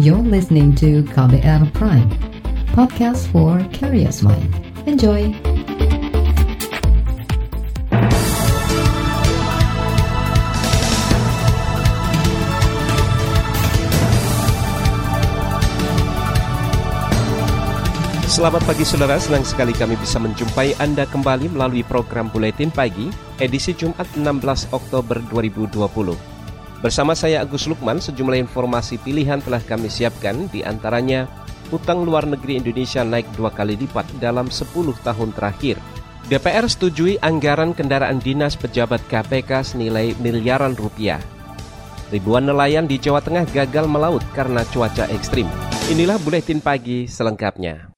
You're listening to KBR Prime, podcast for curious mind. Enjoy! Selamat pagi saudara, senang sekali kami bisa menjumpai Anda kembali melalui program Buletin Pagi, edisi Jumat 16 Oktober 2020. Bersama saya Agus Lukman, sejumlah informasi pilihan telah kami siapkan, di antaranya utang luar negeri Indonesia naik 2 kali lipat dalam 10 tahun terakhir. DPR setujui anggaran kendaraan dinas pejabat KPK senilai miliaran rupiah. Ribuan nelayan di Jawa Tengah gagal melaut karena cuaca ekstrim. Inilah Buletin Pagi selengkapnya.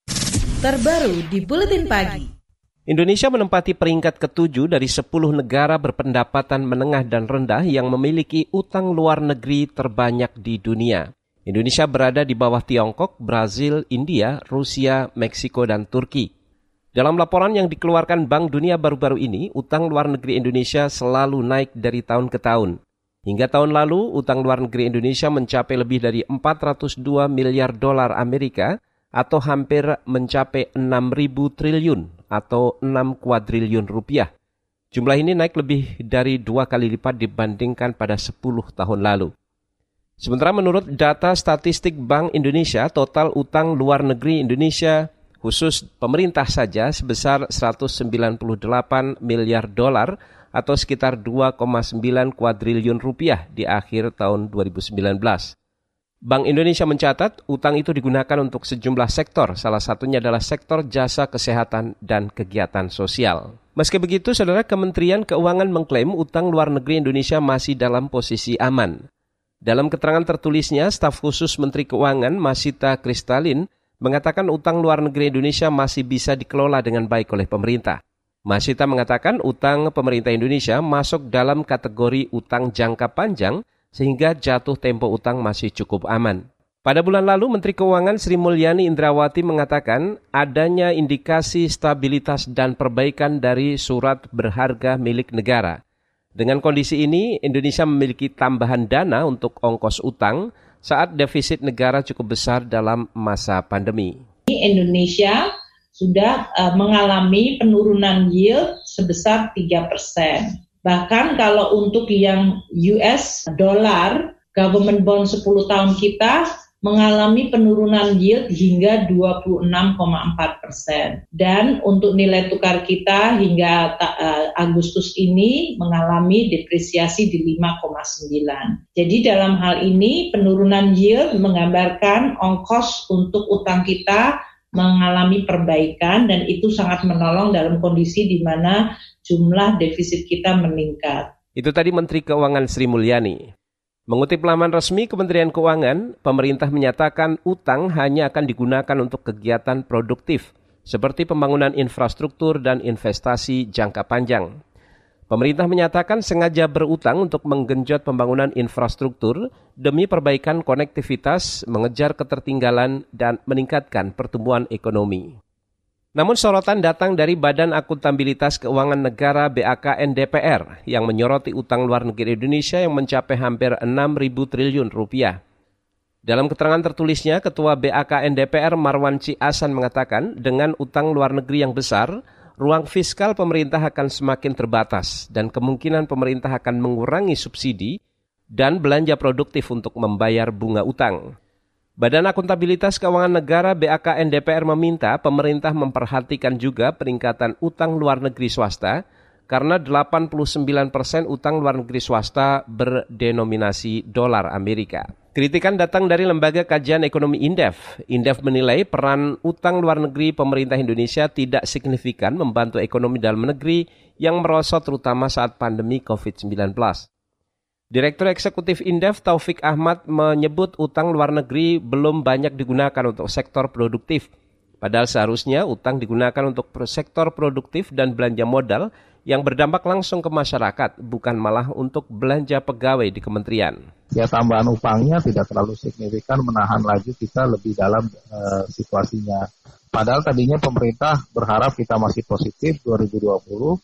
Terbaru di Buletin Pagi. Indonesia menempati peringkat ke-7 dari 10 negara berpendapatan menengah dan rendah yang memiliki utang luar negeri terbanyak di dunia. Indonesia berada di bawah Tiongkok, Brazil, India, Rusia, Meksiko, dan Turki. Dalam laporan yang dikeluarkan Bank Dunia baru-baru ini, utang luar negeri Indonesia selalu naik dari tahun ke tahun. Hingga tahun lalu, utang luar negeri Indonesia mencapai lebih dari 402 miliar dolar Amerika atau hampir mencapai 6.000 triliun. Atau 6 kuadriliun rupiah. Jumlah ini naik lebih dari 2 kali lipat dibandingkan pada 10 tahun lalu. Sementara menurut data statistik Bank Indonesia, total utang luar negeri Indonesia khusus pemerintah saja sebesar 198 miliar dolar atau sekitar 2,9 kuadriliun rupiah di akhir tahun 2019. Bank Indonesia mencatat utang itu digunakan untuk sejumlah sektor, salah satunya adalah sektor jasa kesehatan dan kegiatan sosial. Meski begitu, saudara, Kementerian Keuangan mengklaim utang luar negeri Indonesia masih dalam posisi aman. Dalam keterangan tertulisnya, staf khusus Menteri Keuangan Masita Kristalin mengatakan utang luar negeri Indonesia masih bisa dikelola dengan baik oleh pemerintah. Masita mengatakan utang pemerintah Indonesia masuk dalam kategori utang jangka panjang sehingga jatuh tempo utang masih cukup aman. Pada bulan lalu, Menteri Keuangan Sri Mulyani Indrawati mengatakan adanya indikasi stabilitas dan perbaikan dari surat berharga milik negara. Dengan kondisi ini, Indonesia memiliki tambahan dana untuk ongkos utang saat defisit negara cukup besar dalam masa pandemi. Indonesia sudah mengalami penurunan yield sebesar 3%. Bahkan kalau untuk yang US dollar, government bond 10 tahun kita mengalami penurunan yield hingga 26,4%. Dan untuk nilai tukar kita hingga Agustus ini mengalami depresiasi di 5,9. Jadi dalam hal ini penurunan yield menggambarkan ongkos untuk utang kita mengalami perbaikan dan itu sangat menolong dalam kondisi di mana jumlah defisit kita meningkat. Itu tadi Menteri Keuangan Sri Mulyani. Mengutip laman resmi Kementerian Keuangan, pemerintah menyatakan utang hanya akan digunakan untuk kegiatan produktif, seperti pembangunan infrastruktur dan investasi jangka panjang. Pemerintah menyatakan sengaja berutang untuk menggenjot pembangunan infrastruktur demi perbaikan konektivitas, mengejar ketertinggalan, dan meningkatkan pertumbuhan ekonomi. Namun sorotan datang dari Badan Akuntabilitas Keuangan Negara BAKN DPR yang menyoroti utang luar negeri Indonesia yang mencapai hampir 6.000 triliun rupiah. Dalam keterangan tertulisnya, Ketua BAKN DPR Marwan C. Ahsan mengatakan dengan utang luar negeri yang besar, ruang fiskal pemerintah akan semakin terbatas dan kemungkinan pemerintah akan mengurangi subsidi dan belanja produktif untuk membayar bunga utang. Badan Akuntabilitas Keuangan Negara BAKN DPR meminta pemerintah memperhatikan juga peningkatan utang luar negeri swasta karena 89% utang luar negeri swasta berdenominasi dolar Amerika. Kritikan datang dari Lembaga Kajian Ekonomi INDEF. INDEF menilai peran utang luar negeri pemerintah Indonesia tidak signifikan membantu ekonomi dalam negeri yang merosot terutama saat pandemi COVID-19. Direktur Eksekutif INDEF Taufik Ahmad menyebut utang luar negeri belum banyak digunakan untuk sektor produktif. Padahal seharusnya utang digunakan untuk sektor produktif dan belanja modal yang berdampak langsung ke masyarakat, bukan malah untuk belanja pegawai di kementerian. Ya, tambahan utangnya tidak terlalu signifikan menahan laju kita lebih dalam situasinya. Padahal tadinya pemerintah berharap kita masih positif 2020,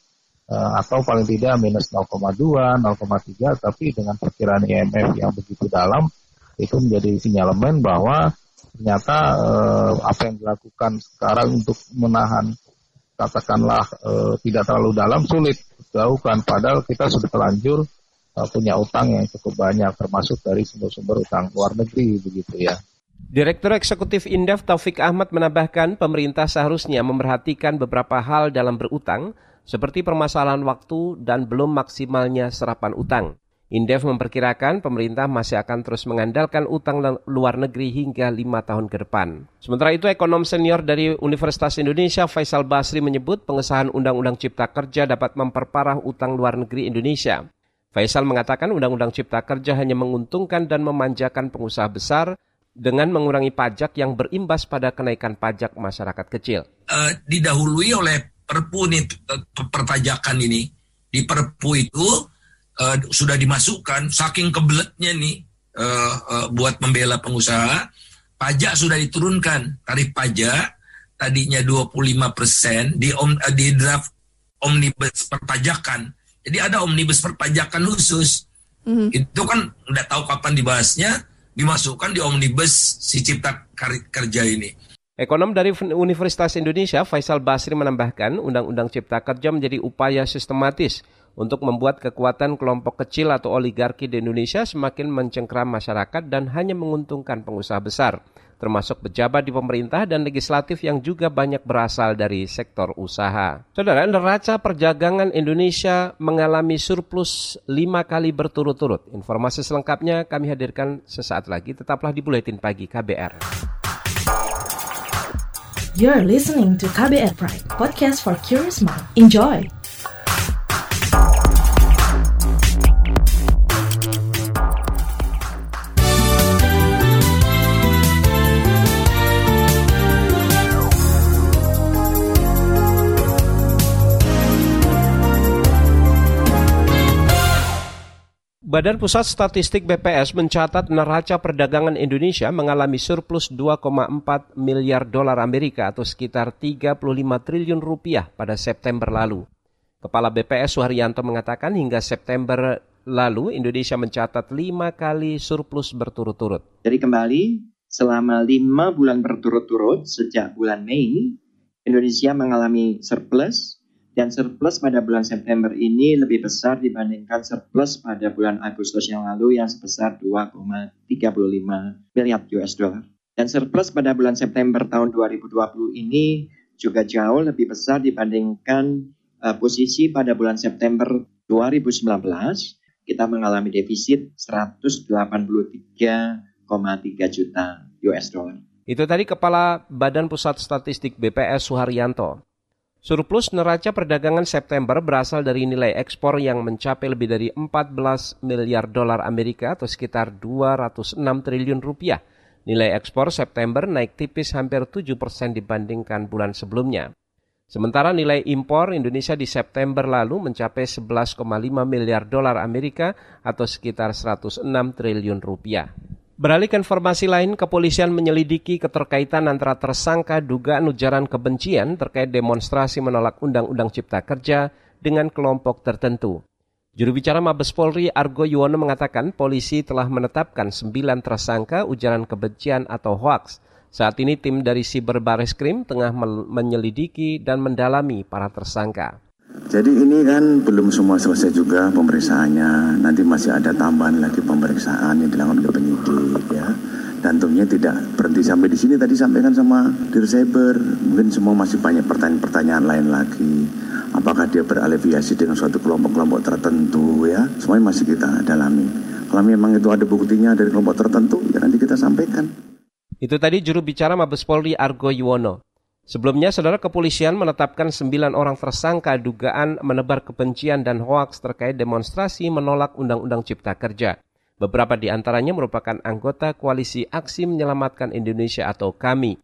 atau paling tidak minus 0,2, 0,3, tapi dengan perkiraan IMF yang begitu dalam, itu menjadi sinyalemen bahwa ternyata apa yang dilakukan sekarang untuk menahan, katakanlah tidak terlalu dalam, sulit dilakukan. Padahal kita sudah terlanjur punya utang yang cukup banyak, termasuk dari sumber-sumber utang luar negeri, begitu ya. Direktur Eksekutif INDEF Taufik Ahmad menambahkan pemerintah seharusnya memperhatikan beberapa hal dalam berutang, seperti permasalahan waktu dan belum maksimalnya serapan utang. INDEF memperkirakan pemerintah masih akan terus mengandalkan utang luar negeri hingga 5 tahun ke depan. Sementara itu, ekonom senior dari Universitas Indonesia Faisal Basri menyebut pengesahan Undang-Undang Cipta Kerja dapat memperparah utang luar negeri Indonesia. Faisal mengatakan Undang-Undang Cipta Kerja hanya menguntungkan dan memanjakan pengusaha besar dengan mengurangi pajak yang berimbas pada kenaikan pajak masyarakat kecil. Didahului oleh Perpu nih, perpajakan ini. Di Perpu itu sudah dimasukkan, saking kebeletnya nih buat membela pengusaha, pajak sudah diturunkan. Tarif pajak tadinya 25% di draft omnibus perpajakan. Jadi ada omnibus perpajakan khusus. Itu kan nggak tahu kapan dibahasnya, dimasukkan di omnibus si Cipta Kerja ini. Ekonom dari Universitas Indonesia, Faisal Basri menambahkan, Undang-Undang Cipta Kerja menjadi upaya sistematis untuk membuat kekuatan kelompok kecil atau oligarki di Indonesia semakin mencengkram masyarakat dan hanya menguntungkan pengusaha besar, termasuk pejabat di pemerintah dan legislatif yang juga banyak berasal dari sektor usaha. Saudara, neraca perdagangan Indonesia mengalami surplus 5 kali berturut-turut. Informasi selengkapnya kami hadirkan sesaat lagi. Tetaplah di Buletin Pagi KBR. You're listening to KBR Pride, podcast for curious mind. Enjoy! Badan Pusat Statistik BPS mencatat neraca perdagangan Indonesia mengalami surplus 2,4 miliar dolar Amerika atau sekitar 35 triliun rupiah pada September lalu. Kepala BPS Suharyanto mengatakan hingga September lalu Indonesia mencatat 5 kali surplus berturut-turut. Jadi kembali selama 5 bulan berturut-turut sejak bulan Mei, Indonesia mengalami surplus. Dan surplus pada bulan September ini lebih besar dibandingkan surplus pada bulan Agustus yang lalu yang sebesar 2,35 miliar US dollar. Dan surplus pada bulan September tahun 2020 ini juga jauh lebih besar dibandingkan posisi pada bulan September 2019. Kita mengalami defisit 183,3 juta US dollar. Itu tadi Kepala Badan Pusat Statistik BPS Suharyanto. Surplus neraca perdagangan September berasal dari nilai ekspor yang mencapai lebih dari 14 miliar dolar Amerika atau sekitar 206 triliun rupiah. Nilai ekspor September naik tipis hampir 7% dibandingkan bulan sebelumnya. Sementara nilai impor Indonesia di September lalu mencapai 11,5 miliar dolar Amerika atau sekitar 106 triliun rupiah. Beralih ke informasi lain, kepolisian menyelidiki keterkaitan antara tersangka dugaan ujaran kebencian terkait demonstrasi menolak Undang-Undang Cipta Kerja dengan kelompok tertentu. Juru bicara Mabes Polri Argo Yuwono mengatakan polisi telah menetapkan 9 tersangka ujaran kebencian atau hoaks. Saat ini tim dari Siberbareskrim tengah menyelidiki dan mendalami para tersangka. Jadi ini kan belum semua selesai juga pemeriksaannya. Nanti masih ada tambahan lagi pemeriksaan yang dilakukan oleh penyidik ya. Dan tentunya tidak berhenti sampai di sini. Tadi sampaikan sama Dirsaber, mungkin semua masih banyak pertanyaan-pertanyaan lain lagi. Apakah dia berafiliasi dengan suatu kelompok-kelompok tertentu ya? Semuanya masih kita dalami. Kalau memang itu ada buktinya dari kelompok tertentu, ya nanti kita sampaikan. Itu tadi juru bicara Mabes Polri Argo Yuwono. Sebelumnya, saudara, kepolisian menetapkan 9 orang tersangka dugaan menebar kebencian dan hoaks terkait demonstrasi menolak Undang-Undang Cipta Kerja. Beberapa di antaranya merupakan anggota Koalisi Aksi Menyelamatkan Indonesia atau KAMI.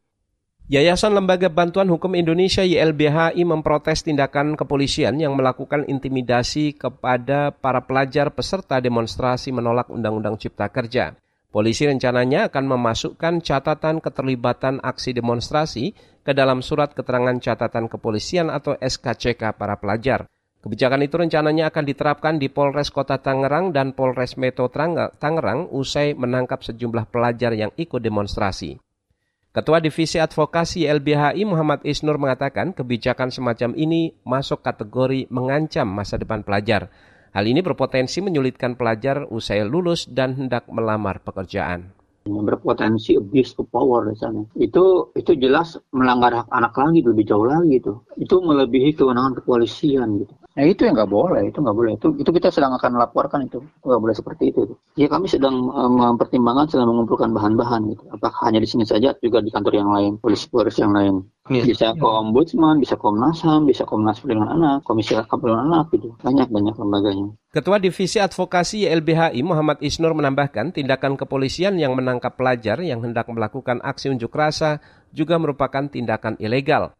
Yayasan Lembaga Bantuan Hukum Indonesia YLBHI memprotes tindakan kepolisian yang melakukan intimidasi kepada para pelajar peserta demonstrasi menolak Undang-Undang Cipta Kerja. Polisi rencananya akan memasukkan catatan keterlibatan aksi demonstrasi ke dalam surat keterangan catatan kepolisian atau SKCK para pelajar. Kebijakan itu rencananya akan diterapkan di Polres Kota Tangerang dan Polres Metro Tangerang usai menangkap sejumlah pelajar yang ikut demonstrasi. Ketua Divisi Advokasi YLBHI Muhammad Isnur mengatakan kebijakan semacam ini masuk kategori mengancam masa depan pelajar. Hal ini berpotensi menyulitkan pelajar usai lulus dan hendak melamar pekerjaan. Berpotensi abuse of power misalnya. Itu jelas melanggar hak anak lagi, lebih jauh lagi itu. Itu melebihi kewenangan kepolisian gitu. Nah itu yang nggak boleh, itu kita sedang akan laporkan itu, nggak boleh seperti itu. Ya kami sedang mempertimbangkan, sedang mengumpulkan bahan-bahan gitu. Apakah hanya di sini saja, juga di kantor yang lain, polisi-polisi yang lain. Bisa ke Ombudsman, bisa Komnas HAM, bisa Komnas Perlindungan Anak, Komisi Hak Perlindungan Anak gitu. Banyak lembaganya. Ketua Divisi Advokasi YLBHI Muhammad Isnur menambahkan tindakan kepolisian yang menangkap pelajar yang hendak melakukan aksi unjuk rasa juga merupakan tindakan ilegal.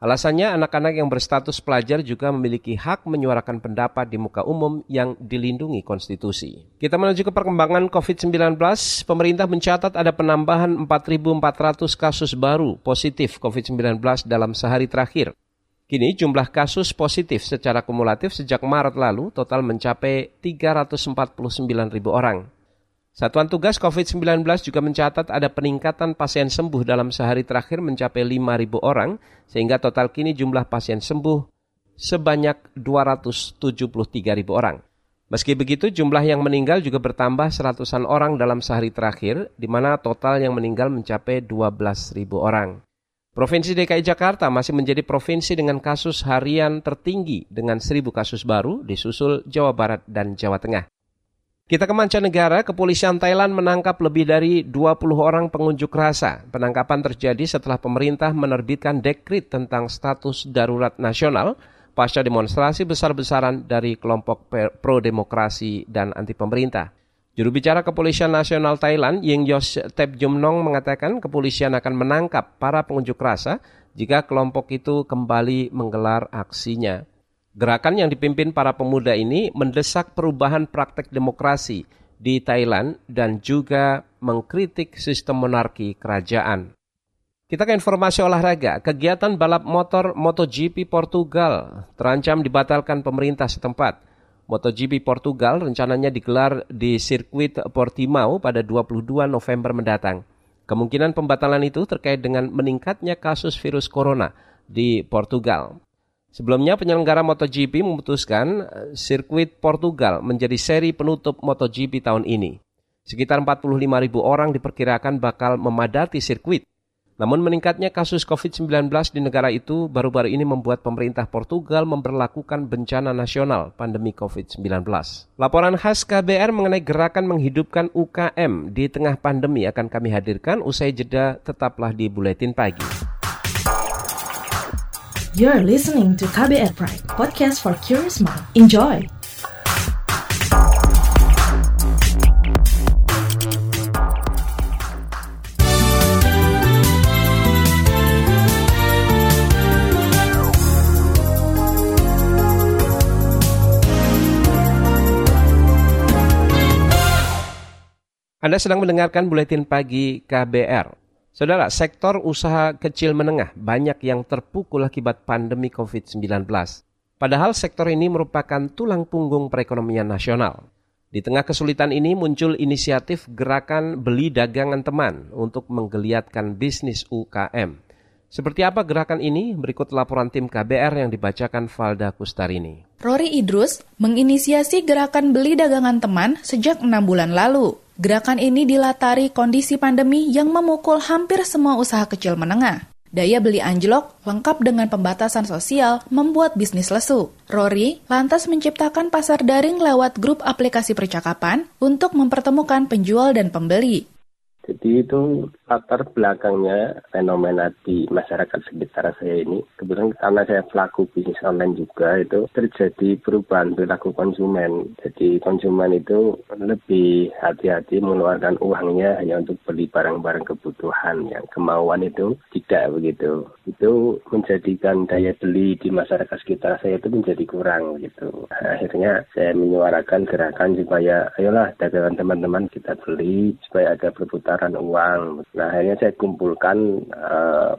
Alasannya, anak-anak yang berstatus pelajar juga memiliki hak menyuarakan pendapat di muka umum yang dilindungi konstitusi. Kita menuju ke perkembangan COVID-19. Pemerintah mencatat ada penambahan 4.400 kasus baru positif COVID-19 dalam sehari terakhir. Kini jumlah kasus positif secara kumulatif sejak Maret lalu total mencapai 349.000 orang. Satuan Tugas COVID-19 juga mencatat ada peningkatan pasien sembuh dalam sehari terakhir mencapai 5.000 orang, sehingga total kini jumlah pasien sembuh sebanyak 273.000 orang. Meski begitu, jumlah yang meninggal juga bertambah seratusan orang dalam sehari terakhir, di mana total yang meninggal mencapai 12.000 orang. Provinsi DKI Jakarta masih menjadi provinsi dengan kasus harian tertinggi dengan 1.000 kasus baru, disusul Jawa Barat dan Jawa Tengah. Kita ke mancanegara, kepolisian Thailand menangkap lebih dari 20 orang pengunjuk rasa. Penangkapan terjadi setelah pemerintah menerbitkan dekret tentang status darurat nasional pasca demonstrasi besar-besaran dari kelompok pro-demokrasi dan anti-pemerintah. Juru bicara Kepolisian Nasional Thailand, Yingyosh Tepjumnong, mengatakan kepolisian akan menangkap para pengunjuk rasa jika kelompok itu kembali menggelar aksinya. Gerakan yang dipimpin para pemuda ini mendesak perubahan praktek demokrasi di Thailand dan juga mengkritik sistem monarki kerajaan. Kita ke informasi olahraga, kegiatan balap motor MotoGP Portugal terancam dibatalkan pemerintah setempat. MotoGP Portugal rencananya digelar di sirkuit Portimao pada 22 November mendatang. Kemungkinan pembatalan itu terkait dengan meningkatnya kasus virus corona di Portugal. Sebelumnya penyelenggara MotoGP memutuskan sirkuit Portugal menjadi seri penutup MotoGP tahun ini. Sekitar 45.000 orang diperkirakan bakal memadati sirkuit. Namun meningkatnya kasus COVID-19 di negara itu baru-baru ini membuat pemerintah Portugal memberlakukan bencana nasional pandemi COVID-19. Laporan khas KBR mengenai gerakan menghidupkan UKM di tengah pandemi akan kami hadirkan usai jeda, tetaplah di Buletin Pagi. You're listening to KBR Pride, podcast for curious mind. Enjoy! Anda sedang mendengarkan Buletin Pagi KBR. Saudara, sektor usaha kecil menengah banyak yang terpukul akibat pandemi COVID-19. Padahal sektor ini merupakan tulang punggung perekonomian nasional. Di tengah kesulitan ini muncul inisiatif gerakan beli dagangan teman untuk menggeliatkan bisnis UKM. Seperti apa gerakan ini? Berikut laporan tim KBR yang dibacakan Valda Kustarini. Rory Idrus menginisiasi gerakan beli dagangan teman sejak 6 bulan lalu. Gerakan ini dilatari kondisi pandemi yang memukul hampir semua usaha kecil menengah. Daya beli anjlok, lengkap dengan pembatasan sosial, membuat bisnis lesu. Rory lantas menciptakan pasar daring lewat grup aplikasi percakapan untuk mempertemukan penjual dan pembeli. Jadi itu latar belakangnya fenomena di masyarakat sekitar saya ini. Kebetulan karena saya pelaku bisnis online juga, itu terjadi perubahan perilaku konsumen. Jadi konsumen itu lebih hati-hati mengeluarkan uangnya hanya untuk beli barang-barang kebutuhan. Yang kemauan itu tidak begitu. Itu menjadikan daya beli di masyarakat sekitar saya itu menjadi kurang gitu. Akhirnya saya menyuarakan gerakan supaya ayolah dagangan teman-teman kita beli supaya ada perputaran perputaran uang. Nah, akhirnya saya kumpulkan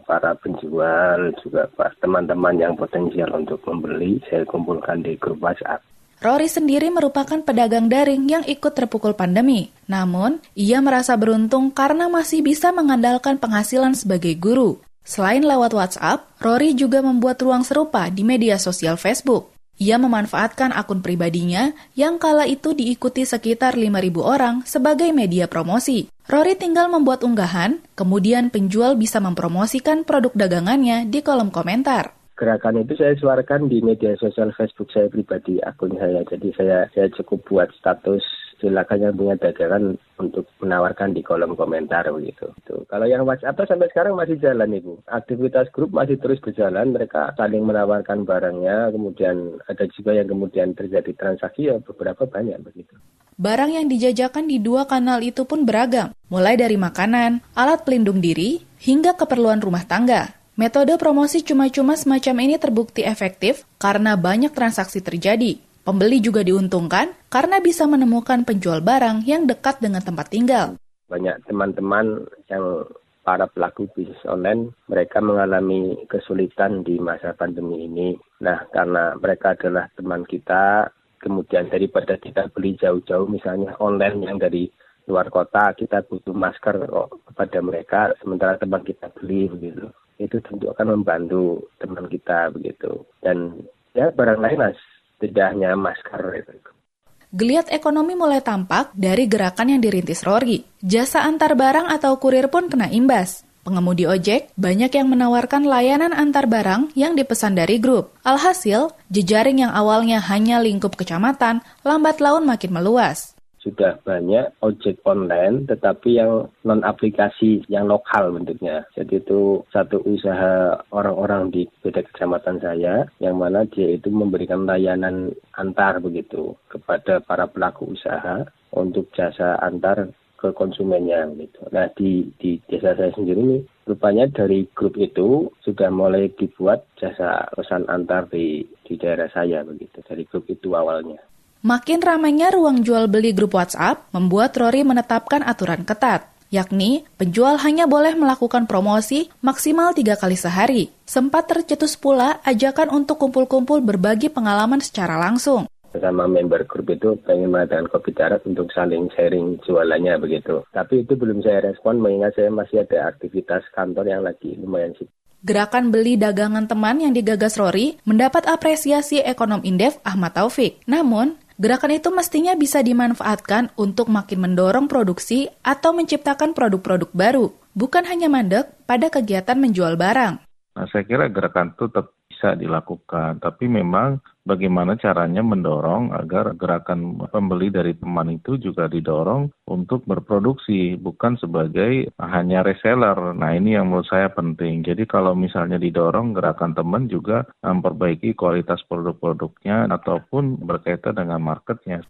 para penjual, juga teman-teman yang potensial untuk membeli, saya kumpulkan di grup WhatsApp. Rory sendiri merupakan pedagang daring yang ikut terpukul pandemi. Namun, ia merasa beruntung karena masih bisa mengandalkan penghasilan sebagai guru. Selain lewat WhatsApp, Rory juga membuat ruang serupa di media sosial Facebook. Ia memanfaatkan akun pribadinya yang kala itu diikuti sekitar 5.000 orang sebagai media promosi. Rory tinggal membuat unggahan, kemudian penjual bisa mempromosikan produk dagangannya di kolom komentar. Gerakan itu saya suarakan di media sosial Facebook saya pribadi, akun saya. Jadi saya cukup buat status silakan yang punya dagangan untuk menawarkan di kolom komentar begitu. Tuh. Kalau yang WhatsApp sampai sekarang masih jalan, Ibu. Aktivitas grup masih terus berjalan, mereka saling menawarkan barangnya, kemudian ada juga yang kemudian terjadi transaksi ya beberapa banyak begitu. Barang yang dijajakan di dua kanal itu pun beragam, mulai dari makanan, alat pelindung diri, hingga keperluan rumah tangga. Metode promosi cuma-cuma semacam ini terbukti efektif karena banyak transaksi terjadi. Pembeli juga diuntungkan karena bisa menemukan penjual barang yang dekat dengan tempat tinggal. Banyak teman-teman yang para pelaku bisnis online, mereka mengalami kesulitan di masa pandemi ini. Nah, karena mereka adalah teman kita, kemudian daripada kita beli jauh-jauh misalnya online yang dari luar kota, kita butuh masker kepada mereka, sementara teman kita beli begitu. Itu tentu akan membantu teman kita begitu. Dan ya barang lain tidak hanya masker. Geliat ekonomi mulai tampak dari gerakan yang dirintis Rory. Jasa antar barang atau kurir pun kena imbas. Pengemudi ojek banyak yang menawarkan layanan antar barang yang dipesan dari grup. Alhasil, jejaring yang awalnya hanya lingkup kecamatan, lambat laun makin meluas. Sudah banyak ojek online tetapi yang non-aplikasi, yang lokal bentuknya. Jadi itu satu usaha orang-orang di beda kecamatan saya yang mana dia itu memberikan layanan antar begitu kepada para pelaku usaha untuk jasa antar ke konsumennya gitu. Nah di desa saya sendiri nih rupanya dari grup itu sudah mulai dibuat jasa pesan antar di daerah saya begitu dari grup itu awalnya. Makin ramainya ruang jual-beli grup WhatsApp membuat Rory menetapkan aturan ketat, yakni penjual hanya boleh melakukan promosi maksimal 3 kali sehari. Sempat tercetus pula ajakan untuk kumpul-kumpul berbagi pengalaman secara langsung. Sama member grup itu pengen mengadakan kopi darat untuk saling sharing jualannya begitu. Tapi itu belum saya respon mengingat saya masih ada aktivitas kantor yang lagi lumayan sibuk. Gerakan beli dagangan teman yang digagas Rory mendapat apresiasi ekonom INDEF Ahmad Taufik. Namun, gerakan itu mestinya bisa dimanfaatkan untuk makin mendorong produksi atau menciptakan produk-produk baru, bukan hanya mandek pada kegiatan menjual barang. Nah, saya kira gerakan itu tetap bisa dilakukan, tapi memang bagaimana caranya mendorong agar gerakan pembeli dari teman itu juga didorong untuk berproduksi, bukan sebagai hanya reseller. Nah, ini yang menurut saya penting. Jadi kalau misalnya didorong gerakan teman juga memperbaiki kualitas produk-produknya ataupun berkaitan dengan marketnya.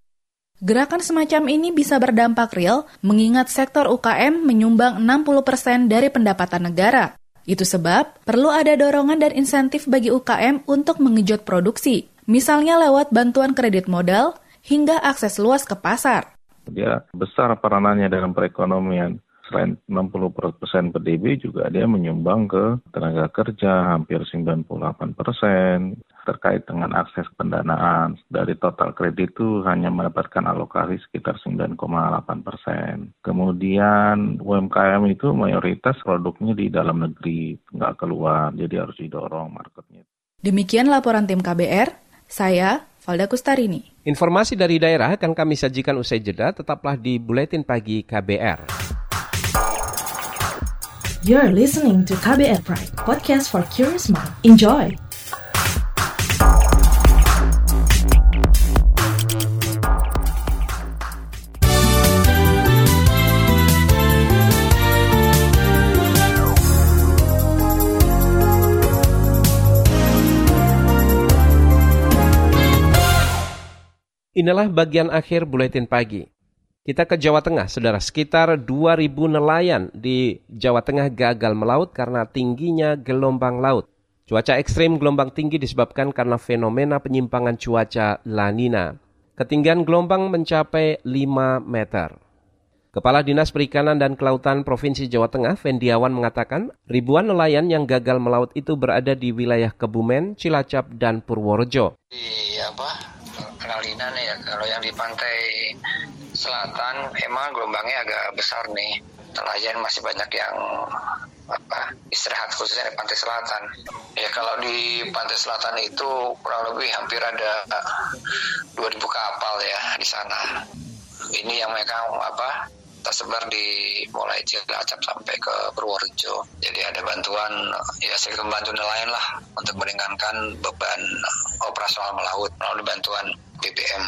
Gerakan semacam ini bisa berdampak real mengingat sektor UKM menyumbang 60% dari pendapatan negara. Itu sebab perlu ada dorongan dan insentif bagi UKM untuk mengejut produksi, misalnya lewat bantuan kredit modal hingga akses luas ke pasar. Dia besar peranannya dalam perekonomian. Selain 60% PDB juga dia menyumbang ke tenaga kerja hampir 98%. Terkait dengan akses pendanaan dari total kredit itu hanya mendapatkan alokasi sekitar 9,8%. Kemudian UMKM itu mayoritas produknya di dalam negeri, nggak keluar, jadi harus didorong marketnya. Demikian laporan tim KBR, saya Valda Kustarini. Informasi dari daerah akan kami sajikan usai jeda, tetaplah di Buletin Pagi KBR. You're listening to KBR Pride, podcast for curious minds. Enjoy! Inilah bagian akhir Buletin Pagi. Kita ke Jawa Tengah, saudara. Sekitar 2.000 nelayan di Jawa Tengah gagal melaut karena tingginya gelombang laut. Cuaca ekstrim gelombang tinggi disebabkan karena fenomena penyimpangan cuaca La Nina. Ketinggian gelombang mencapai 5 meter. Kepala Dinas Perikanan dan Kelautan Provinsi Jawa Tengah, Vendiawan, mengatakan ribuan nelayan yang gagal melaut itu berada di wilayah Kebumen, Cilacap, dan Purworejo. La Nina nih ya, kalau yang di pantai selatan emang gelombangnya agak besar nih. Nelayan masih banyak yang istirahat, khususnya di pantai selatan. Ya kalau di pantai selatan itu kurang lebih hampir ada 2.000 kapal ya di sana. Ini yang mereka tersebar di mulai Cilacap sampai ke Purworejo. Jadi ada bantuan, ya saya membantu nelayan lah untuk meringankan beban operasional melaut melalui bantuan BBM,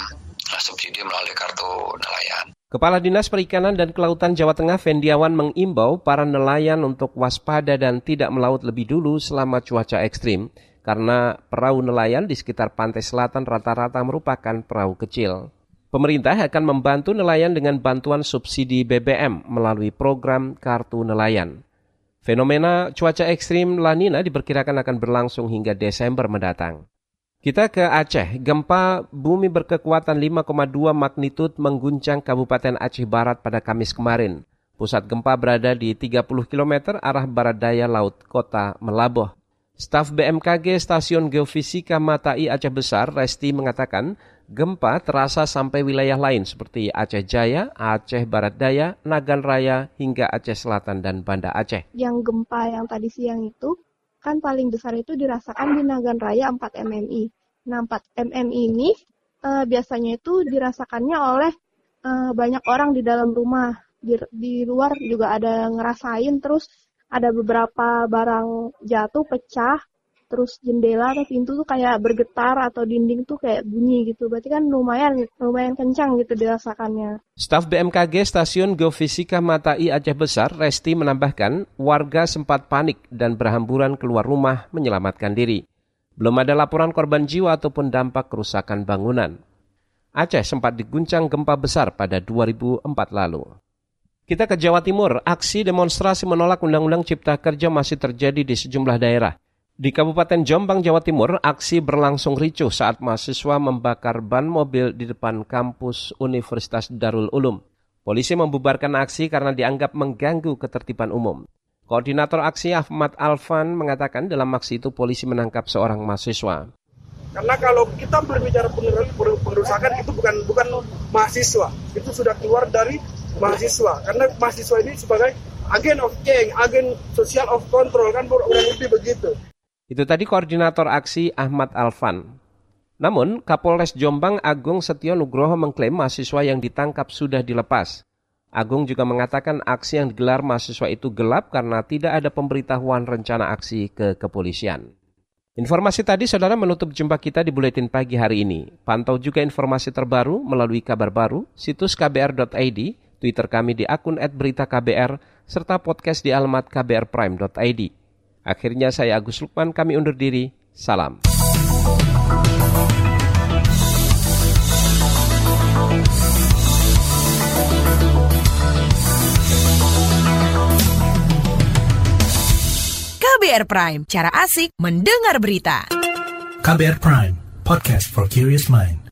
subsidi melalui kartu nelayan. Kepala Dinas Perikanan dan Kelautan Jawa Tengah Vendiawan mengimbau para nelayan untuk waspada dan tidak melaut lebih dulu selama cuaca ekstrim, karena perahu nelayan di sekitar pantai selatan rata-rata merupakan perahu kecil. Pemerintah akan membantu nelayan dengan bantuan subsidi BBM melalui program Kartu Nelayan. Fenomena cuaca ekstrim La Nina diperkirakan akan berlangsung hingga Desember mendatang. Kita ke Aceh. Gempa bumi berkekuatan 5,2 magnitud mengguncang Kabupaten Aceh Barat pada Kamis kemarin. Pusat gempa berada di 30 km arah barat daya laut kota Melaboh. Staf BMKG Stasiun Geofisika Matai Aceh Besar, Resti, mengatakan gempa terasa sampai wilayah lain seperti Aceh Jaya, Aceh Barat Daya, Nagan Raya, hingga Aceh Selatan dan Banda Aceh. Yang gempa yang tadi siang itu kan paling besar itu dirasakan di Nagan Raya 4 MMI. Nah 4 MMI ini biasanya itu dirasakannya oleh banyak orang di dalam rumah. Di luar juga ada yang ngerasain, terus ada beberapa barang jatuh, pecah, terus jendela atau pintu tuh kayak bergetar atau dinding tuh kayak bunyi gitu. Berarti kan lumayan kencang gitu dirasakannya. Staf BMKG Stasiun Geofisika Matai Aceh Besar, Resti, menambahkan warga sempat panik dan berhamburan keluar rumah menyelamatkan diri. Belum ada laporan korban jiwa ataupun dampak kerusakan bangunan. Aceh sempat diguncang gempa besar pada 2004 lalu. Kita ke Jawa Timur. Aksi demonstrasi menolak Undang-Undang Cipta Kerja masih terjadi di sejumlah daerah. Di Kabupaten Jombang, Jawa Timur, aksi berlangsung ricuh saat mahasiswa membakar ban mobil di depan kampus Universitas Darul Ulum. Polisi membubarkan aksi karena dianggap mengganggu ketertiban umum. Koordinator aksi Ahmad Alfan mengatakan dalam aksi itu polisi menangkap seorang mahasiswa. Karena kalau kita berbicara pengerusakan itu bukan mahasiswa, itu sudah keluar dari mahasiswa. Karena mahasiswa ini sebagai agen of change, agen social of control, kan kurang lebih begitu. Itu tadi koordinator aksi Ahmad Alfan. Namun Kapolres Jombang Agung Setio Nugroho mengklaim mahasiswa yang ditangkap sudah dilepas. Agung juga mengatakan aksi yang digelar mahasiswa itu gelap karena tidak ada pemberitahuan rencana aksi ke kepolisian. Informasi tadi, saudara, menutup jumpa kita di Buletin Pagi hari ini. Pantau juga informasi terbaru melalui kabar baru, situs kbr.id, Twitter kami di akun @beritaKBR, serta podcast di alamat kbrprime.id. Akhirnya saya Agus Lukman, kami undur diri. Salam. KBR Prime, cara asik mendengar berita. KBR Prime, podcast for curious mind.